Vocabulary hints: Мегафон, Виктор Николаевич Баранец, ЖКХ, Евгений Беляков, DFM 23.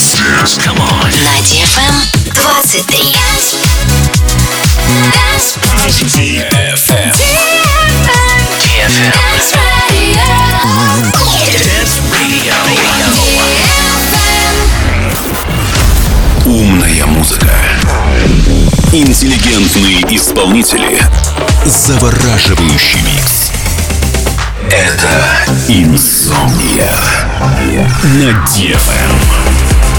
Come on. На DFM 23. DFM. DFM. Умная музыка. Интеллигентные исполнители. Завораживающий микс. Это Insomnia на DFM.